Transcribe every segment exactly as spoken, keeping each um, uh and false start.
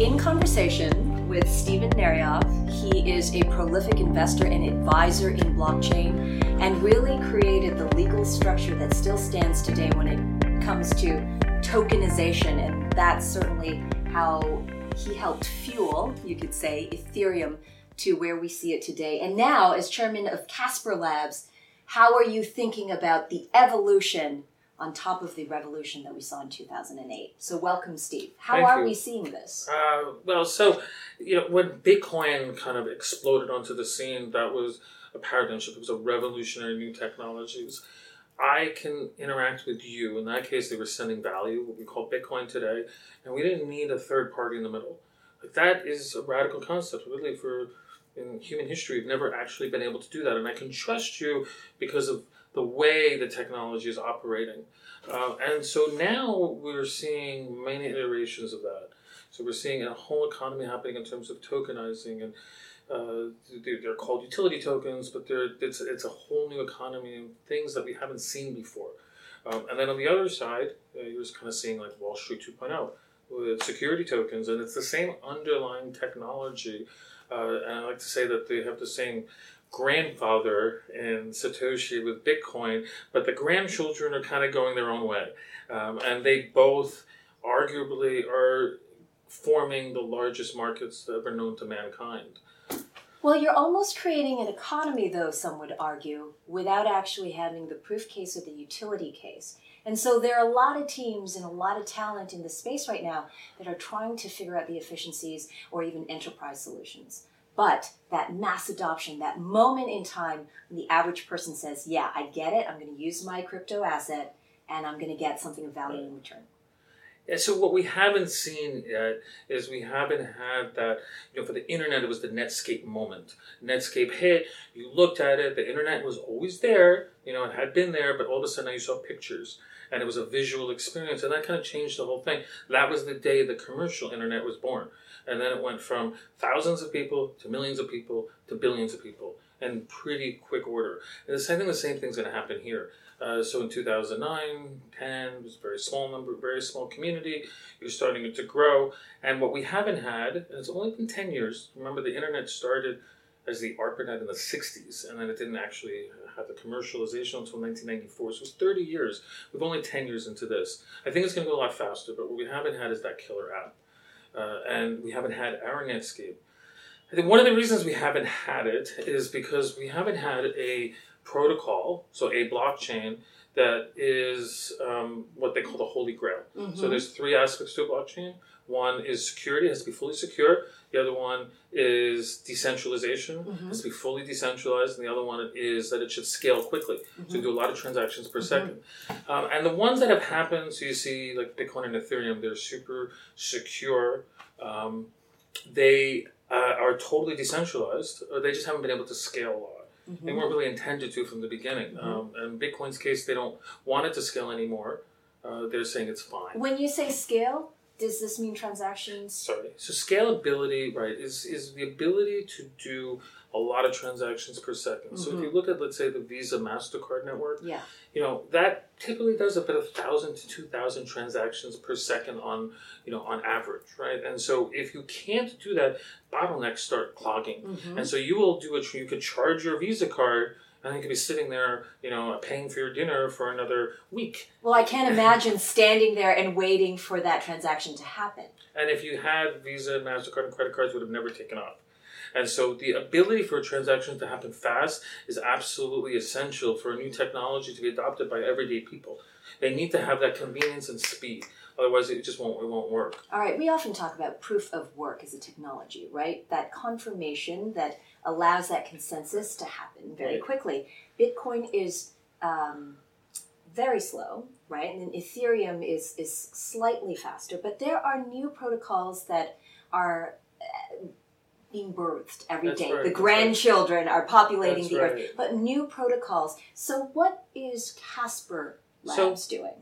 in conversation with Steven Naryoff. He is a prolific investor and advisor in blockchain and really created the legal structure that still stands today when it comes to tokenization. And that's certainly how he helped fuel, you could say, Ethereum to where we see it today. And now, as chairman of Casper Labs, how are you thinking about the evolution on top of the revolution that we saw in two thousand eight? So welcome, Steve. How Thank are you. we seeing this? Uh, well, so, you know, when Bitcoin kind of exploded onto the scene, that was a paradigm shift. It was a revolutionary new technologies. I can interact with you. In that case, they were sending value, what we call Bitcoin today, and we didn't need a third party in the middle. Like, that is a radical concept, really, for in human history. We've never actually been able to do that, and I can trust you because of the way the technology is operating. Uh, and so now we're seeing many iterations of that. So we're seeing a whole economy happening in terms of tokenizing, and uh, they're called utility tokens, but they're, it's, it's a whole new economy and things that we haven't seen before. Um, and then on the other side, uh, you're just kind of seeing like Wall Street two point oh with security tokens, and it's the same underlying technology. Uh, and I like to say that they have the same grandfather in Satoshi with Bitcoin, but the grandchildren are kind of going their own way. Um, and they both arguably are forming the largest markets ever known to mankind. Well, you're almost creating an economy, though, some would argue, without actually having the proof case or the utility case. And so there are a lot of teams and a lot of talent in the space right now that are trying to figure out the efficiencies or even enterprise solutions. But that mass adoption, that moment in time when the average person says, yeah, I get it, I'm going to use my crypto asset, and I'm going to get something of value in return. Yeah, so what we haven't seen yet is we haven't had that, you know, for the internet, it was the Netscape moment. Netscape hit, you looked at it, the internet was always there, you know, it had been there, but all of a sudden now you saw pictures. And it was a visual experience, and that kind of changed the whole thing. That was the day the commercial internet was born. And then it went from thousands of people to millions of people to billions of people in pretty quick order. And the same thing, the same thing's going to happen here. Uh, so in two thousand nine, ten, it was a very small number, very small community. You're starting it to grow. And what we haven't had, and it's only been ten years, remember the internet started as the ARPANET in the sixties, and then it didn't actually have the commercialization until nineteen ninety-four, so it was thirty years. We've only ten years into this. I think it's going to go a lot faster, but what we haven't had is that killer app, uh, and we haven't had our Netscape. I think one of the reasons we haven't had it is because we haven't had a protocol, so a blockchain, that is um, what they call the Holy Grail. Mm-hmm. So there's three aspects to a blockchain. One is security, it has to be fully secure. The other one is decentralization, mm-hmm. it has to be fully decentralized. And the other one is that it should scale quickly. Mm-hmm. So you do a lot of transactions per mm-hmm. second. Um, and the ones that have happened, so you see like Bitcoin and Ethereum, they're super secure. Um, they uh, are totally decentralized, or they just haven't been able to scale a lot. Mm-hmm. They weren't really intended to from the beginning. Mm-hmm. Um, in Bitcoin's case, they don't want it to scale anymore. Uh, they're saying it's fine. When you say scale, does this mean transactions? Sorry. So scalability, right, is, is the ability to do a lot of transactions per second. Mm-hmm. So if you look at, let's say, the Visa MasterCard network, yeah, you know, that typically does about a thousand to two thousand transactions per second on, you know, on average, right? And so if you can't do that, bottlenecks start clogging, mm-hmm. and so you will do a. You could charge your Visa card. And you could be sitting there, you know, paying for your dinner for another week. Well, I can't imagine standing there and waiting for that transaction to happen. And if you had Visa, MasterCard, and credit cards, it would have never taken off. And so the ability for transactions to happen fast is absolutely essential for a new technology to be adopted by everyday people. They need to have that convenience and speed. Otherwise, it just won't, it won't work. All right. We often talk about proof of work as a technology, right? That confirmation that allows that consensus to happen very right. quickly. Bitcoin is um, very slow, right? And then Ethereum is, is slightly faster. But there are new protocols that are uh, being birthed every That's day. Right. The grandchildren right. are populating That's the right. earth. But new protocols. So what is Casper Labs so, doing?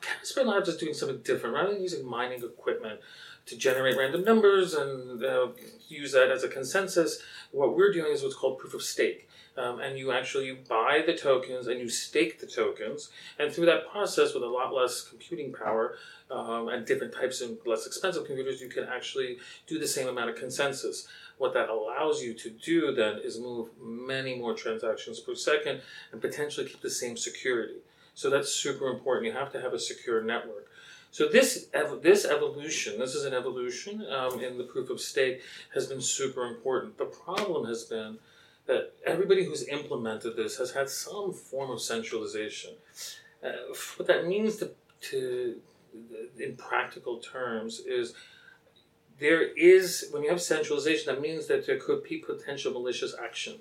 Casper Labs is doing something different. Rather than using mining equipment to generate random numbers and uh, use that as a consensus, what we're doing is what's called proof of stake. Um, and you actually you buy the tokens and you stake the tokens. And through that process, with a lot less computing power um, and different types of less expensive computers, you can actually do the same amount of consensus. What that allows you to do then is move many more transactions per second and potentially keep the same security. So that's super important. You have to have a secure network. So this ev- this evolution, this is an evolution um, in the proof of stake, has been super important. The problem has been that everybody who's implemented this has had some form of centralization. Uh, what that means to, to, in practical terms is there is, when you have centralization, that means that there could be potential malicious action.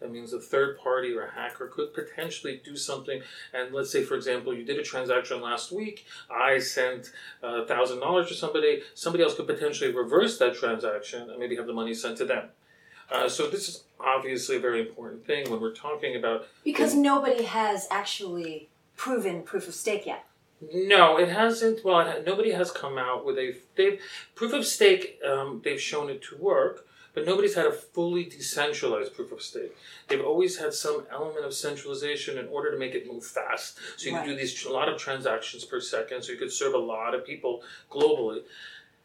That means a third party or a hacker could potentially do something. And let's say, for example, you did a transaction last week. I sent uh, one thousand dollars to somebody. Somebody else could potentially reverse that transaction and maybe have the money sent to them. Uh, so this is obviously a very important thing when we're talking about... Because the, nobody has actually proven proof of stake yet. No, it hasn't. Well, it ha- nobody has come out with a... They've, proof of stake, um, they've shown it to work. But nobody's had a fully decentralized proof of stake. They've always had some element of centralization in order to make it move fast. So you right. can do these a lot of transactions per second, so you could serve a lot of people globally.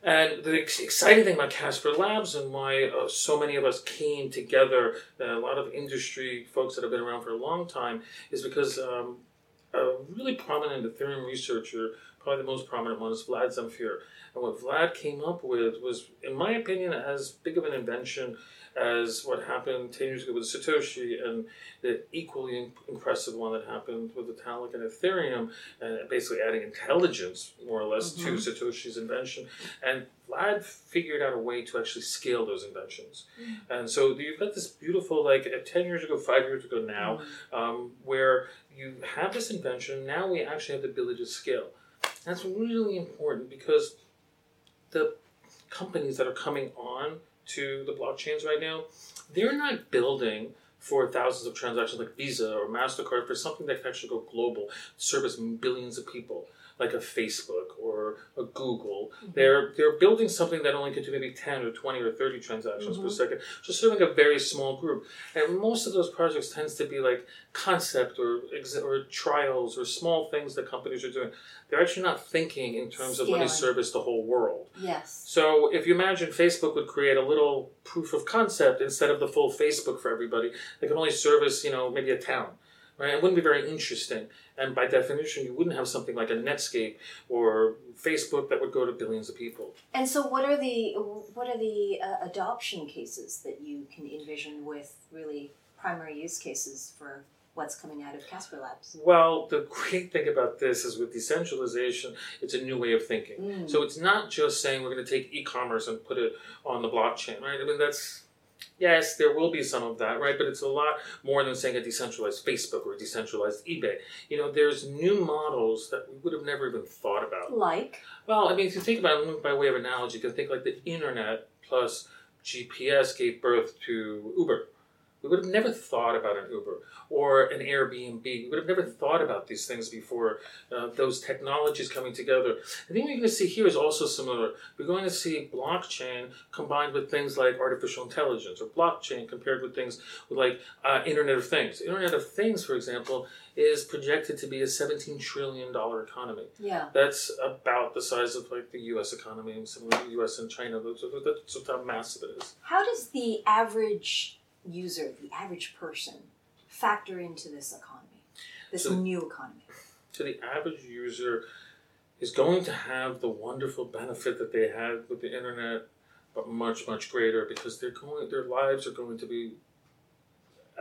And the exciting thing about Casper Labs and why uh, so many of us came together, uh, a lot of industry folks that have been around for a long time, is because um, a really prominent Ethereum researcher, probably the most prominent one, is Vlad Zamfir. And what Vlad came up with was, in my opinion, as big of an invention as what happened ten years ago with Satoshi, and the equally impressive one that happened with Vitalik and Ethereum, and basically adding intelligence, more or less, mm-hmm. to Satoshi's invention. And Vlad figured out a way to actually scale those inventions. Mm-hmm. And so you've got this beautiful, like, ten years ago, five years ago now, mm-hmm. um, where you have this invention, now we actually have the ability to scale. That's really important because the companies that are coming on to the blockchains right now, they're not building for thousands of transactions like Visa or MasterCard for something that can actually go global, service billions of people, like a Facebook or a Google. Mm-hmm. They're they're building something that only can do maybe ten or twenty or thirty transactions mm-hmm. per second, just serving a very small group. And most of those projects tends to be like concept or or trials or small things that companies are doing. They're actually not thinking in terms Scaling. of let me service the whole world. Yes. So if you imagine Facebook would create a little proof of concept instead of the full Facebook for everybody, they can only service, you know, maybe a town. Right? It wouldn't be very interesting. And by definition, you wouldn't have something like a Netscape or Facebook that would go to billions of people. And so what are the what are the uh, adoption cases that you can envision with really primary use cases for what's coming out of Casper Labs? Well, the great thing about this is with decentralization, it's a new way of thinking. Mm. So it's not just saying we're going to take e-commerce and put it on the blockchain, right? I mean, that's... Yes, there will be some of that, right? But it's a lot more than saying a decentralized Facebook or a decentralized eBay. You know, there's new models that we would have never even thought about. Like? Well, I mean, if you think about it by way of analogy, you can think like the internet plus G P S gave birth to Uber. We would have never thought about an Uber or an Airbnb. We would have never thought about these things before uh, those technologies coming together. I think what you're going to see here is also similar. We're going to see blockchain combined with things like artificial intelligence, or blockchain compared with things with like uh, Internet of Things. Internet of Things, for example, is projected to be a seventeen trillion dollars economy. Yeah. That's about the size of like the U S economy and similar to the U S and China. That's, that's how massive it is. How does the average... user, the average person, factor into this economy, this so, new economy? So the average user is going to have the wonderful benefit that they had with the internet, but much, much greater because they're going, their lives are going to be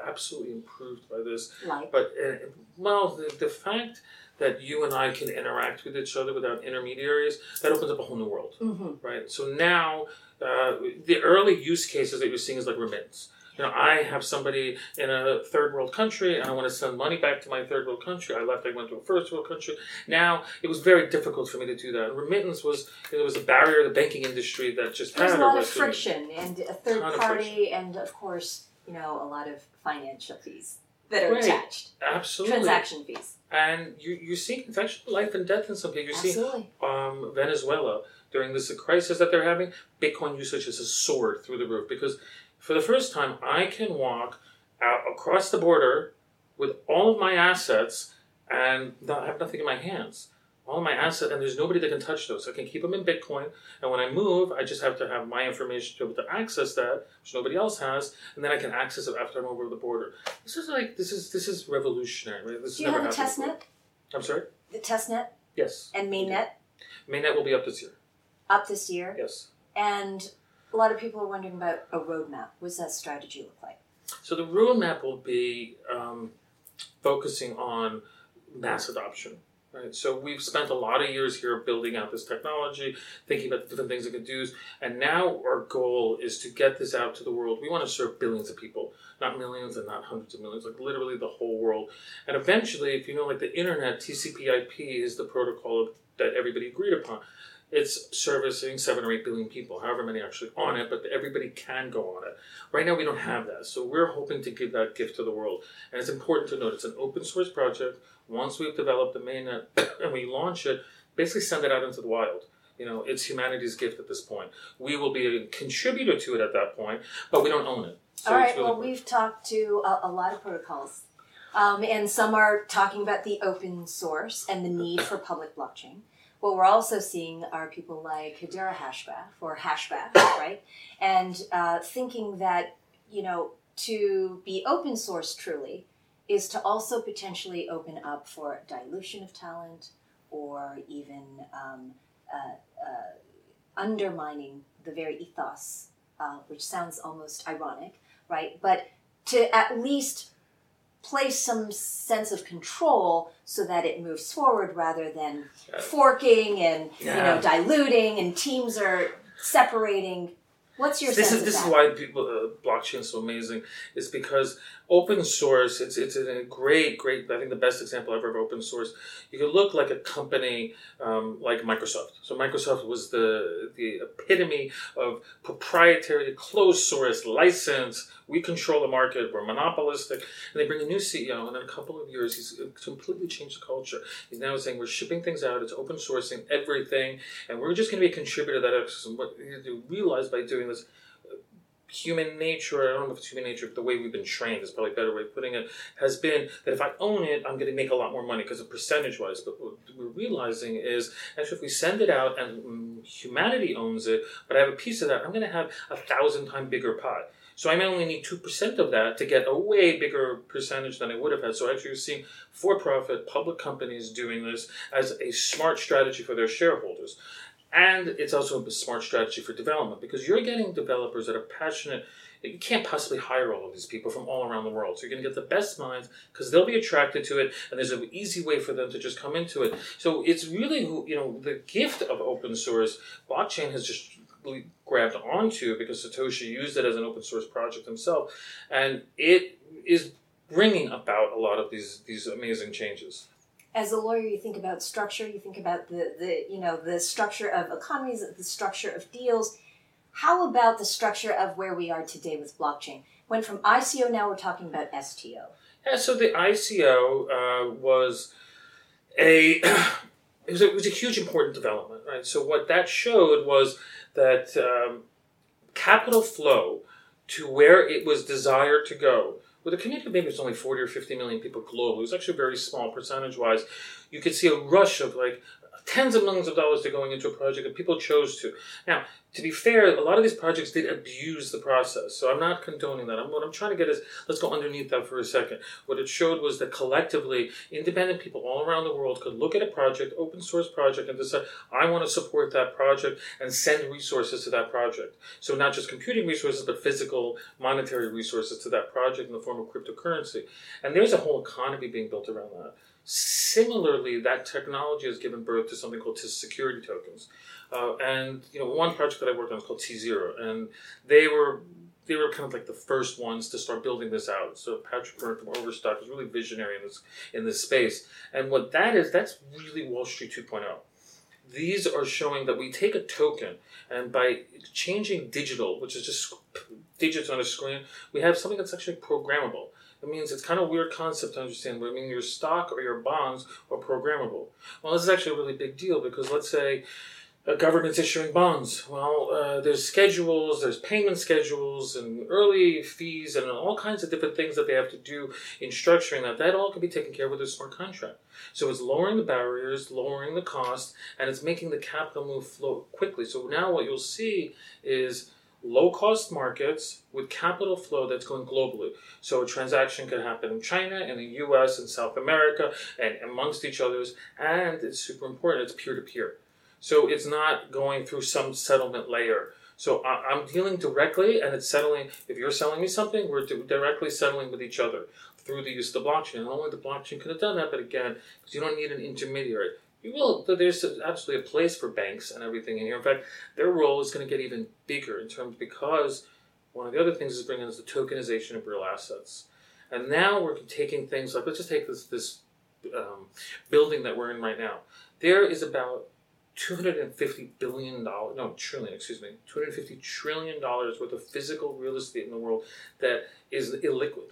absolutely improved by this. Like? But, uh, well, the, the fact that you and I can interact with each other without intermediaries, that opens up a whole new world, mm-hmm. right? So now, uh, the early use cases that you're seeing is like remittance. You know, I have somebody in a third world country and I want to send money back to my third world country. I left, I went to a first world country. Now, it was very difficult for me to do that. Remittance was, it was a barrier to the banking industry that just There's had a lot of friction and a third party and, of course, you know, a lot of financial fees. that are right. attached. Absolutely. Transaction fees. And you, you see actual life and death in some people. You Absolutely. see um, Venezuela, during this crisis that they're having, Bitcoin usage is a sword through the roof. Because for the first time, I can walk out across the border with all of my assets and not, have nothing in my hands. All of my assets, and there's nobody that can touch those. I can keep them in Bitcoin, and when I move, I just have to have my information to be able to access that, which nobody else has, and then I can access it after I'm over the border. This is like this is this is revolutionary. Right? This Do you never have a testnet? I'm sorry? The testnet? Yes. And mainnet? Mainnet will be up this year. Up this year? Yes. And a lot of people are wondering about a roadmap. What does that strategy look like? So the roadmap will be um, focusing on mass adoption. Right, so we've spent a lot of years here building out this technology, thinking about the different things it could do, and now our goal is to get this out to the world. We want to serve billions of people, not millions and not hundreds of millions, like literally the whole world. And eventually, if you know, like the internet, T C P I P is the protocol of, that everybody agreed upon. It's servicing seven or eight billion people, however many actually on it, but everybody can go on it. Right now, we don't have that, so we're hoping to give that gift to the world. And it's important to note, it's an open source project. Once we've developed the mainnet and we launch it, basically send it out into the wild. You know, it's humanity's gift at this point. We will be a contributor to it at that point, but we don't own it. So All right, really well, important. We've talked to a, a lot of protocols, um, and some are talking about the open source and the need for public blockchain. What we're also seeing are people like Hedera Hashgraph, or Hashgraph, right? And uh, thinking that, you know, to be open source truly is to also potentially open up for dilution of talent or even um, uh, uh, undermining the very ethos, uh, which sounds almost ironic, right? But to at least place some sense of control so that it moves forward rather than forking and yeah. you know diluting and teams are separating. What's your this sense is, of this that? Is why people, uh, blockchain is so amazing. It's because open source, it's it's a great, great, I think the best example ever of open source. You can look like a company um, like Microsoft. So Microsoft was the, the epitome of proprietary, closed source, license. We control the market. We're monopolistic. And they bring a new C E O, and in a couple of years, he's completely changed the culture. He's now saying, we're shipping things out. It's open sourcing everything. And we're just going to be a contributor to that ecosystem. What you realize by doing this, human nature, I don't know if it's human nature, but the way we've been trained is probably a better way of putting it, has been that if I own it, I'm going to make a lot more money because of percentage-wise. But what we're realizing is, actually, if we send it out and humanity owns it, but I have a piece of that, I'm going to have a thousand-time bigger pie. So I may only need two percent of that to get a way bigger percentage than I would have had. So actually, we're seeing for-profit public companies doing this as a smart strategy for their shareholders. And it's also a smart strategy for development because you're getting developers that are passionate. You can't possibly hire all of these people from all around the world. So you're going to get the best minds because they'll be attracted to it, and there's an easy way for them to just come into it. So it's really, you know, the gift of open source. Blockchain has just grabbed onto because Satoshi used it as an open source project himself, and it is bringing about a lot of these these amazing changes. As a lawyer, you think about structure, you think about the, the you know the structure of economies, the structure of deals. How about the structure of where we are today with blockchain? Went from I C O, now we're talking about S T O. Yeah, so the I C O uh, was a it was a, it was a huge important development, right? So what that showed was that um, capital flow to where it was desired to go. With a community of maybe it's only forty or fifty million people globally, it was actually very small percentage-wise, you could see a rush of like tens of millions of dollars to going into a project and people chose to. Now, to be fair, a lot of these projects did abuse the process, so I'm not condoning that. I'm, what I'm trying to get is, let's go underneath that for a second. What it showed was that collectively, independent people all around the world could look at a project, open source project, and decide, I want to support that project and send resources to that project. So not just computing resources, but physical, monetary resources to that project in the form of cryptocurrency. And there's a whole economy being built around that. Similarly, that technology has given birth to something called security tokens. Uh, and, you know, one project that I worked on is called T zero. And they were they were kind of like the first ones to start building this out. So Patrick Byrne from Overstock is really visionary in this, in this space. And what that is, that's really Wall Street two point oh. These are showing that we take a token, and by changing digital, which is just digits on a screen, we have something that's actually programmable. That means it's kind of a weird concept to understand, but I mean your stock or your bonds are programmable. Well, this is actually a really big deal because let's say a government's issuing bonds. Well, uh, there's schedules, there's payment schedules, and early fees, and all kinds of different things that they have to do in structuring that. That all can be taken care of with a smart contract. So it's lowering the barriers, lowering the cost, and it's making the capital move flow quickly. So now what you'll see is low-cost markets with capital flow that's going globally. So a transaction could happen in China and the U S and South America and amongst each others, and it's super important. It's peer-to-peer. So it's not going through some settlement layer. So I'm dealing directly, and it's settling. If you're selling me something, we're directly settling with each other through the use of the blockchain. And only the blockchain could have done that, but again, because you don't need an intermediary. You will. There's absolutely a place for banks and everything in here. In fact, their role is going to get even bigger in terms because one of the other things is bringing is the tokenization of real assets. And now we're taking things like, let's just take this, this um, building that we're in right now. There is about two hundred fifty billion dollars, no, trillion, excuse me, two hundred fifty trillion dollars worth of physical real estate in the world that is illiquid.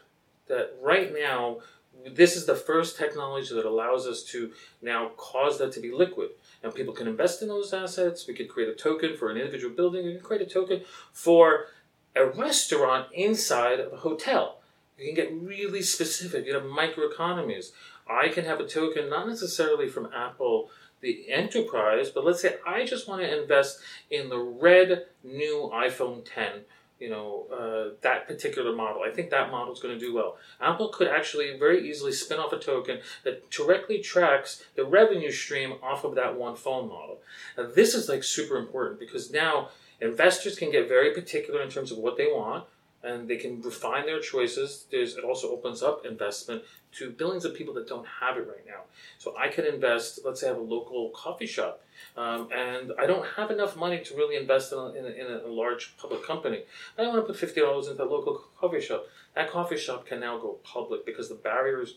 That right now, this is the first technology that allows us to now cause that to be liquid. Now people can invest in those assets. We could create a token for an individual building. You can create a token for a restaurant inside of a hotel. You can get really specific. You have microeconomies. I can have a token, not necessarily from Apple, the enterprise, but let's say I just want to invest in the red new iPhone ten. You know, uh, that particular model. I think that model is going to do well. Apple could actually very easily spin off a token that directly tracks the revenue stream off of that one phone model. Now, this is like super important because now investors can get very particular in terms of what they want and they can refine their choices. There's, it also opens up investment to billions of people that don't have it right now. So I could invest, let's say I have a local coffee shop, um, and I don't have enough money to really invest in a, in, a, in a large public company. I want to put fifty dollars into that local coffee shop. That coffee shop can now go public because the barriers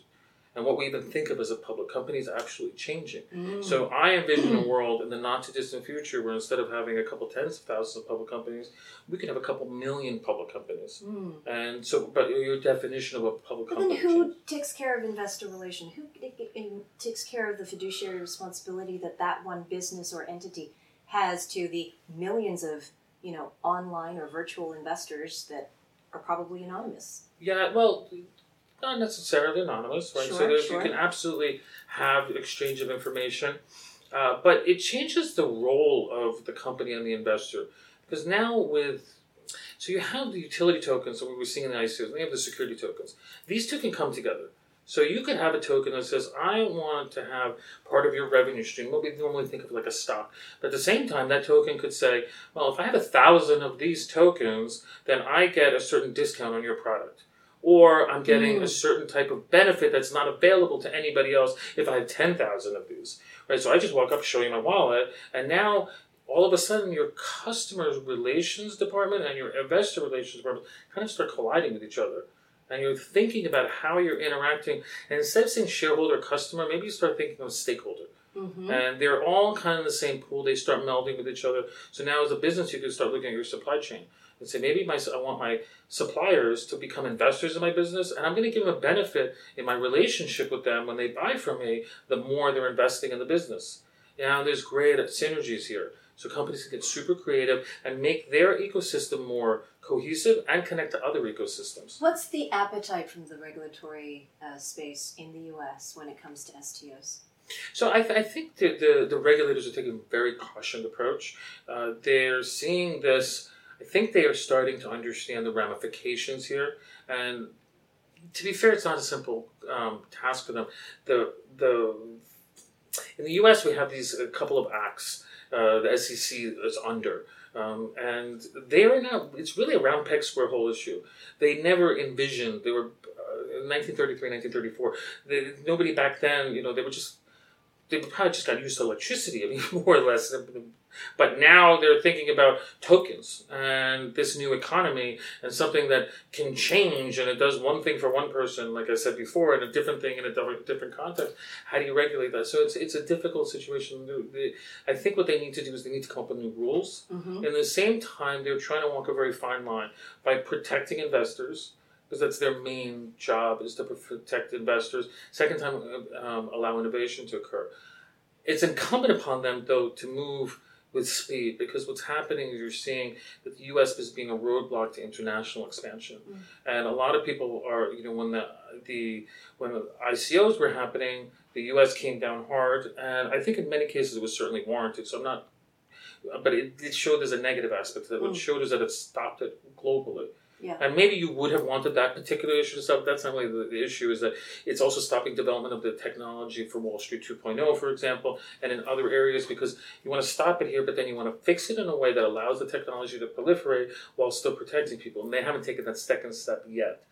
and what we even think of as a public company is actually changing. Mm. So I envision a world in the not-too-distant future where instead of having a couple tens of thousands of public companies, we could have a couple million public companies. Mm. And so, but your definition of a public but company... But then who changes. Takes care of investor relation? Who takes care of the fiduciary responsibility that that one business or entity has to the millions of, you know, online or virtual investors that are probably anonymous? Yeah, well... Not necessarily anonymous, right? Sure, so there's, sure. You can absolutely have exchange of information. Uh, but it changes the role of the company and the investor. Because now with... So you have the utility tokens that we were seeing in the I C Os, and you have the security tokens. These two can come together. So you could have a token that says, I want to have part of your revenue stream, what we normally think of like a stock. But at the same time, that token could say, well, if I have a thousand of these tokens, then I get a certain discount on your product. Or I'm getting mm. a certain type of benefit that's not available to anybody else if I have ten thousand of these. Right? So I just walk up, show you my wallet, and now all of a sudden your customer relations department and your investor relations department kind of start colliding with each other. And you're thinking about how you're interacting. And instead of saying shareholder or customer, maybe you start thinking of stakeholder. Mm-hmm. And they're all kind of the same pool. They start melding with each other. So now as a business, you can start looking at your supply chain and say, maybe my, I want my suppliers to become investors in my business, and I'm going to give them a benefit in my relationship with them when they buy from me, the more they're investing in the business. Now, there's great synergies here. So companies can get super creative and make their ecosystem more cohesive and connect to other ecosystems. What's the appetite from the regulatory uh, space in the U S when it comes to S T Os? So I, th- I think the, the, the regulators are taking a very cautioned approach. Uh, they're seeing this. I think they are starting to understand the ramifications here. And to be fair, it's not a simple um, task for them. The the in the U S, we have these a couple of acts uh, the S E C is under. Um, and they are now, it's really a round peg square hole issue. They never envisioned, they were uh, nineteen thirty-three, nineteen thirty-four. They, nobody back then, you know, they were just, they probably just got used to electricity, I mean, more or less. But now they're thinking about tokens and this new economy and something that can change, and it does one thing for one person, like I said before, and a different thing in a different context. How do you regulate that? So it's it's a difficult situation. I think what they need to do is they need to come up with new rules. Mm-hmm. And at the same time, they're trying to walk a very fine line by protecting investors, because that's their main job, is to protect investors. Second time, um, allow innovation to occur. It's incumbent upon them, though, to move with speed, because what's happening is you're seeing that the U S is being a roadblock to international expansion. Mm. And a lot of people are, you know, when the, the when the I C Os were happening, the U S came down hard, and I think in many cases it was certainly warranted, so I'm not, but it, it showed there's a negative aspect to that. What mm. showed is that it stopped it globally. Yeah. And maybe you would have wanted that particular issue to stop. That's not really the, the issue, is that it's also stopping development of the technology for Wall Street two point oh, for example, and in other areas, because you want to stop it here, but then you want to fix it in a way that allows the technology to proliferate while still protecting people. And they haven't taken that second step yet.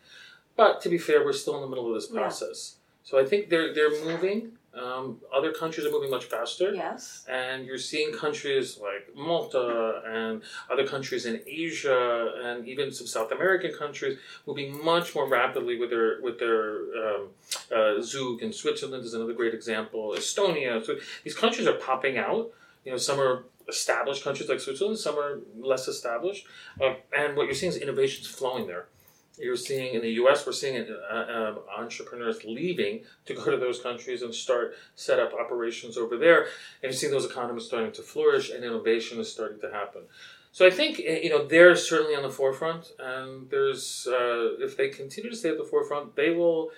But to be fair, we're still in the middle of this process. Yeah. So I think they're they're moving. Um, other countries are moving much faster. Yes. And you're seeing countries like Malta and other countries in Asia and even some South American countries moving much more rapidly with their with their um, uh, Zug, and Switzerland is another great example. Estonia. So these countries are popping out. You know, some are established countries like Switzerland. Some are less established. Uh, and what you're seeing is innovations flowing there. You're seeing in the U S, we're seeing uh, um, entrepreneurs leaving to go to those countries and start set up operations over there. And you're seeing those economies starting to flourish, and innovation is starting to happen. So I think, you know, they're certainly on the forefront. And there's uh, if they continue to stay at the forefront, they will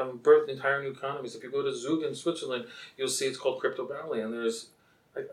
um, birth entire new economies. If you go to Zug in Switzerland, you'll see it's called Crypto Valley, and there's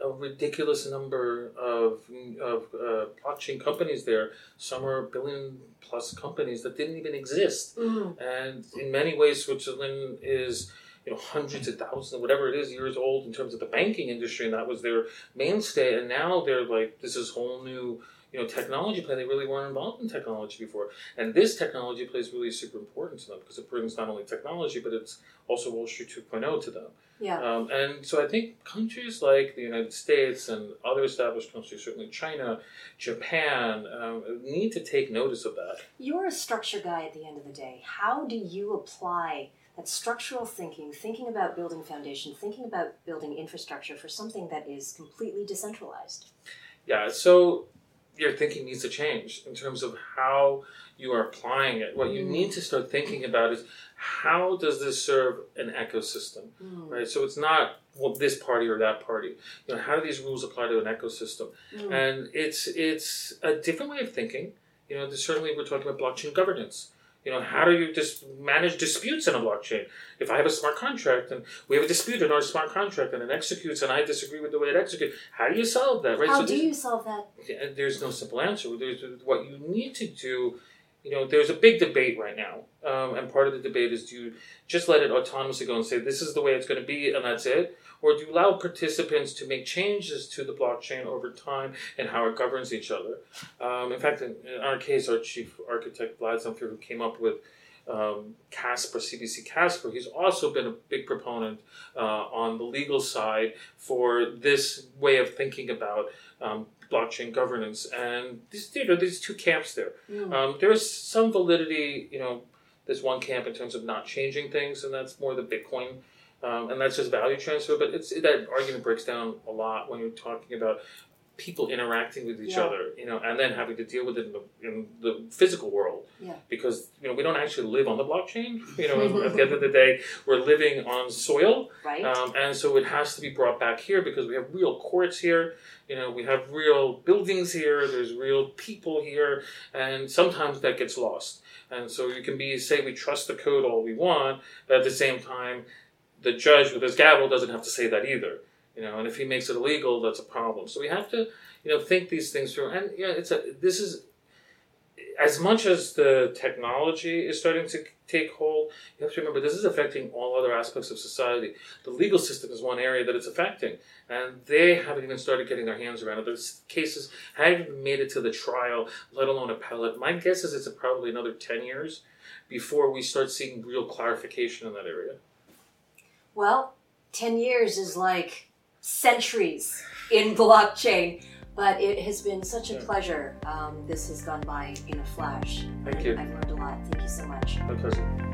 a ridiculous number of of uh, blockchain companies there. Some are billion plus companies that didn't even exist. Mm. And in many ways, Switzerland is, you know, hundreds of thousands, whatever it is, years old in terms of the banking industry, and that was their mainstay. And now they're like, this is whole new, you know, technology play. They really weren't involved in technology before. And this technology play is really super important to them, because it brings not only technology, but it's also Wall Street two point oh to them. Yeah. Um, and so I think countries like the United States and other established countries, certainly China, Japan, um, need to take notice of that. You're a structure guy at the end of the day. How do you apply that structural thinking, thinking about building foundation, thinking about building infrastructure for something that is completely decentralized? Yeah, so your thinking needs to change in terms of how you are applying it. What you mm. need to start thinking about is, how does this serve an ecosystem, mm. right? So it's not, well, this party or that party. You know, how do these rules apply to an ecosystem? Mm. And it's it's a different way of thinking. You know, certainly we're talking about blockchain governance. You know, how do you dis- manage disputes in a blockchain? If I have a smart contract and we have a dispute in our smart contract and it executes and I disagree with the way it executes, how do you solve that? Right? How so do you solve that? There's no simple answer. There's, what you need to do, you know, there's a big debate right now. Um, and part of the debate is, do you just let it autonomously go and say, this is the way it's going to be and that's it? Or do you allow participants to make changes to the blockchain over time and how it governs each other? Um, in fact, in, in our case, our chief architect, Vlad Zamfir, who came up with um, Casper, C B C Casper, he's also been a big proponent uh, on the legal side for this way of thinking about um, blockchain governance. And these, you know, there's two camps there. Mm. Um, there is some validity, you know, there's one camp in terms of not changing things, and that's more the Bitcoin. Um, and that's just value transfer, but it's that argument breaks down a lot when you're talking about people interacting with each yeah. other, you know, and then having to deal with it in the, in the physical world. Yeah. Because, you know, we don't actually live on the blockchain. You know, at the end of the day, we're living on soil. Right. Um, and so it has to be brought back here, because we have real courts here. You know, we have real buildings here. There's real people here. And sometimes that gets lost. And so you can be, say we trust the code all we want, but at the same time, the judge with his gavel doesn't have to say that either, you know. And if he makes it illegal, that's a problem. So we have to, you know, think these things through. And yeah, it's a. This is as much as the technology is starting to take hold. You have to remember this is affecting all other aspects of society. The legal system is one area that it's affecting, and they haven't even started getting their hands around it. There's cases haven't even made it to the trial, let alone appellate. My guess is it's probably another ten years before we start seeing real clarification in that area. Well, ten years is like centuries in blockchain, but it has been such a pleasure. Um, this has gone by in a flash. Thank you. I've learned a lot. Thank you so much. My pleasure.